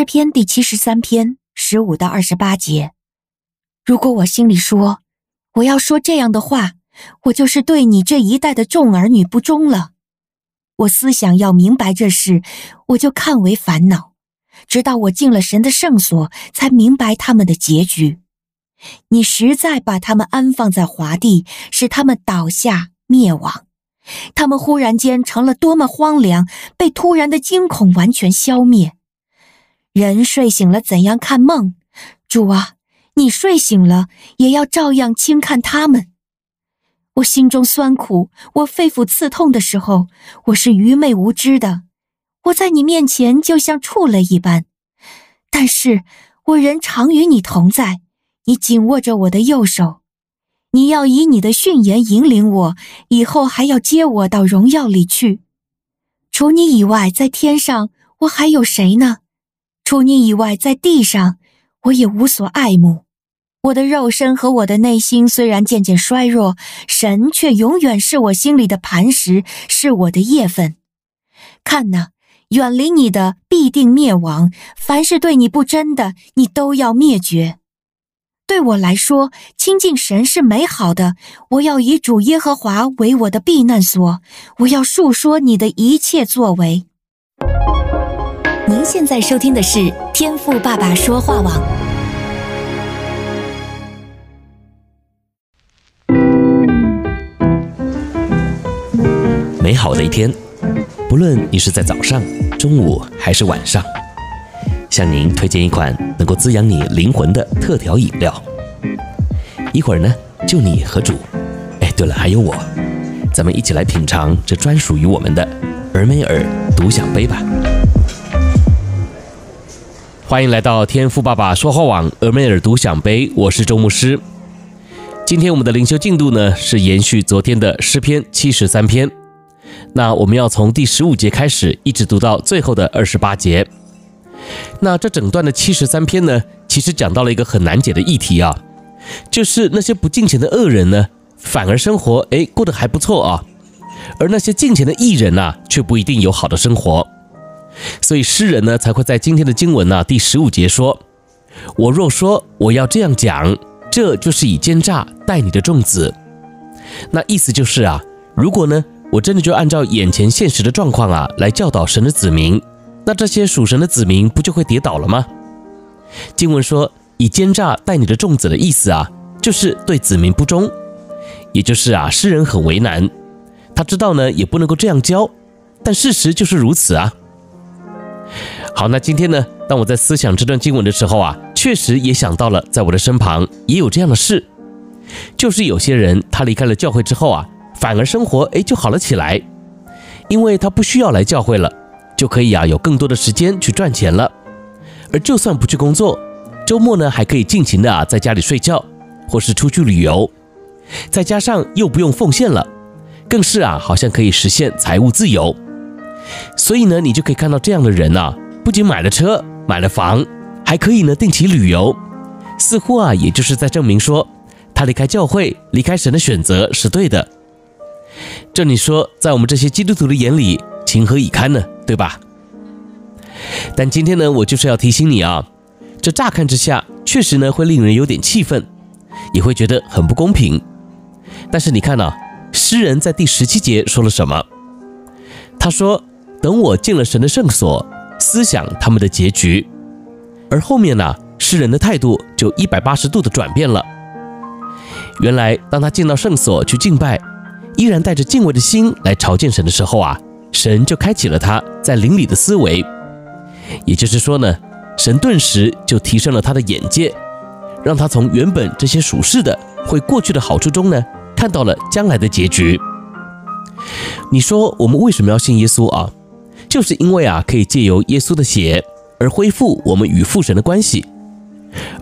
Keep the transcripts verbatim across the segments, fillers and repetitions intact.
诗篇第七十三篇 十五到二十八 节。如果我心里说，我要说这样的话，我就是对你这一代的众儿女不忠了。我思想要明白这事，我就看为烦恼，直到我进了神的圣所，才明白他们的结局。你实在把他们安放在滑地，使他们倒下灭亡。他们忽然间成了多么荒凉，被突然的惊恐完全消灭。人睡醒了怎样看梦，主啊，你睡醒了也要照样轻看他们。我心中酸苦，我肺腑刺痛的时候，我是愚昧无知的，我在你面前就像畜类一般。但是我仍常与你同在，你紧握着我的右手，你要以你的训言引领我，以后还要接我到荣耀里去。除你以外，在天上我还有谁呢？除你以外，在地上我也无所爱慕。我的肉身和我的内心虽然渐渐衰弱，神却永远是我心里的磐石，是我的业分。看哪，远离你的必定灭亡，凡是对你不真的，你都要灭绝。对我来说，亲近神是美好的，我要以主耶和华为我的避难所，我要述说你的一切作为。您现在收听的是天父爸爸说话网。美好的一天，不论你是在早上、中午还是晚上，向您推荐一款能够滋养你灵魂的特调饮料。一会儿呢，就你和主，哎，对了，还有我，咱们一起来品尝这专属于我们的尔梅尔独享杯吧。欢迎来到天父爸爸说话网尔梅尔独享杯，我是周牧师。今天我们的灵修进度呢，是延续昨天的诗篇七十三篇，那我们要从第十五节开始，一直读到最后的二十八节。那这整段的七十三篇呢，其实讲到了一个很难解的议题啊，就是那些不敬虔的恶人呢，反而生活诶过得还不错啊，而那些敬虔的义人啊，却不一定有好的生活。所以诗人呢，才会在今天的经文啊第十五节说，我若说我要这样讲，这就是以奸诈待你的众子。那意思就是啊，如果呢我真的就按照眼前现实的状况啊来教导神的子民，那这些属神的子民不就会跌倒了吗？经文说以奸诈待你的众子的意思啊，就是对子民不忠。也就是啊，诗人很为难，他知道呢也不能够这样教，但事实就是如此啊。好，那今天呢，当我在思想这段经文的时候啊，确实也想到了，在我的身旁也有这样的事，就是有些人他离开了教会之后啊，反而生活哎就好了起来，因为他不需要来教会了，就可以啊有更多的时间去赚钱了。而就算不去工作，周末呢还可以尽情的啊在家里睡觉，或是出去旅游，再加上又不用奉献了，更是啊好像可以实现财务自由。所以呢，你就可以看到这样的人啊，不仅买了车，买了房，还可以呢定期旅游，似乎啊，也就是在证明说，他离开教会、离开神的选择是对的。这你说，在我们这些基督徒的眼里，情何以堪呢？对吧？但今天呢，我就是要提醒你啊，这乍看之下，确实呢会令人有点气愤，也会觉得很不公平。但是你看啊，诗人在第十七节说了什么？他说，等我进了神的圣所，思想他们的结局。而后面呢、啊，诗人的态度就一百八十度的转变了。原来当他进到圣所去敬拜，依然带着敬畏的心来朝见神的时候啊，神就开启了他在灵里的思维。也就是说呢，神顿时就提升了他的眼界，让他从原本这些属世的会过去的好处中呢，看到了将来的结局。你说我们为什么要信耶稣啊？就是因为啊，可以借由耶稣的血而恢复我们与父神的关系，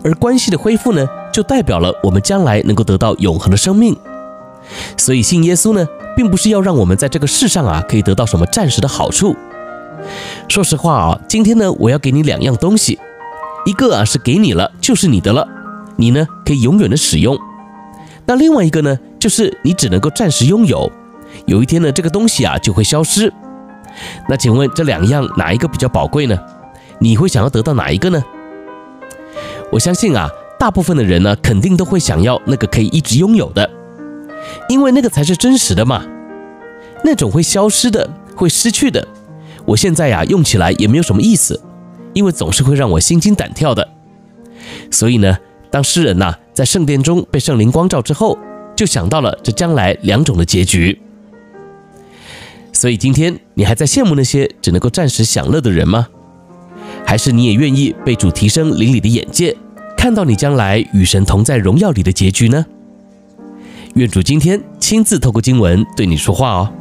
而关系的恢复呢，就代表了我们将来能够得到永恒的生命。所以信耶稣呢，并不是要让我们在这个世上啊可以得到什么暂时的好处。说实话啊，今天呢，我要给你两样东西，一个啊是给你了，就是你的了，你呢可以永远的使用；那另外一个呢，就是你只能够暂时拥有。有一天呢，这个东西啊就会消失。那请问这两样哪一个比较宝贵呢？你会想要得到哪一个呢？我相信啊，大部分的人呢，肯定都会想要那个可以一直拥有的，因为那个才是真实的嘛。那种会消失的、会失去的，我现在呀、啊、用起来也没有什么意思，因为总是会让我心惊胆跳的。所以呢，当诗人呐、啊、在圣殿中被圣灵光照之后，就想到了这将来两种的结局。所以今天你还在羡慕那些只能够暂时享乐的人吗？还是你也愿意被主提升灵里的眼界，看到你将来与神同在荣耀里的结局呢？愿主今天亲自透过经文对你说话哦。